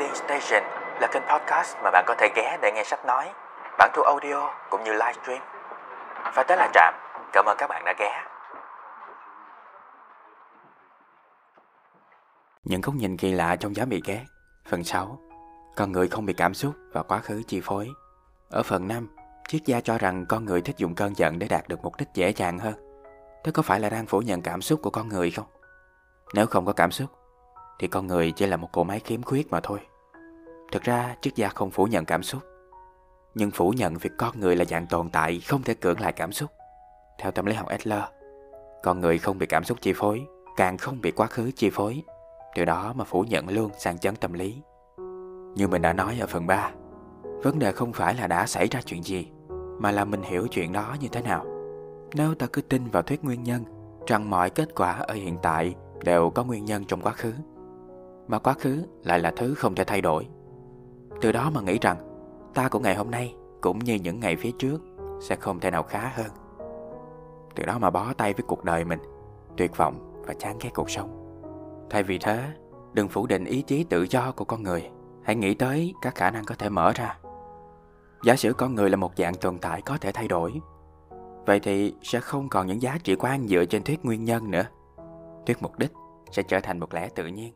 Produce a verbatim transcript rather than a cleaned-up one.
Reading Station là kênh podcast mà bạn có thể ghé để nghe sách nói, bản thu audio cũng như livestream. Và tới là Trạm. Cảm ơn các bạn đã ghé. Những góc nhìn kỳ lạ trong Dám Bị Ghét. Phần sáu. Con người không bị cảm xúc và quá khứ chi phối. Ở phần năm, triết gia cho rằng con người thích dùng cơn giận để đạt được mục đích dễ dàng hơn. Thế có phải là đang phủ nhận cảm xúc của con người không? Nếu không có cảm xúc thì con người chỉ là một cỗ máy khiếm khuyết mà thôi. Thực ra triết gia không phủ nhận cảm xúc, nhưng phủ nhận việc con người là dạng tồn tại không thể cưỡng lại cảm xúc. Theo tâm lý học Adler, con người không bị cảm xúc chi phối, càng không bị quá khứ chi phối. Từ đó mà phủ nhận luôn sang chấn tâm lý. Như mình đã nói ở phần ba, vấn đề không phải là đã xảy ra chuyện gì, mà là mình hiểu chuyện đó như thế nào. Nếu ta cứ tin vào thuyết nguyên nhân, rằng mọi kết quả ở hiện tại đều có nguyên nhân trong quá khứ, mà quá khứ lại là thứ không thể thay đổi, từ đó mà nghĩ rằng ta của ngày hôm nay cũng như những ngày phía trước sẽ không thể nào khá hơn. Từ đó mà bó tay với cuộc đời mình, tuyệt vọng và chán ghét cuộc sống. Thay vì thế, đừng phủ định ý chí tự do của con người, hãy nghĩ tới các khả năng có thể mở ra. Giả sử con người là một dạng tồn tại có thể thay đổi, vậy thì sẽ không còn những giá trị quan dựa trên thuyết nguyên nhân nữa. Thuyết mục đích sẽ trở thành một lẽ tự nhiên.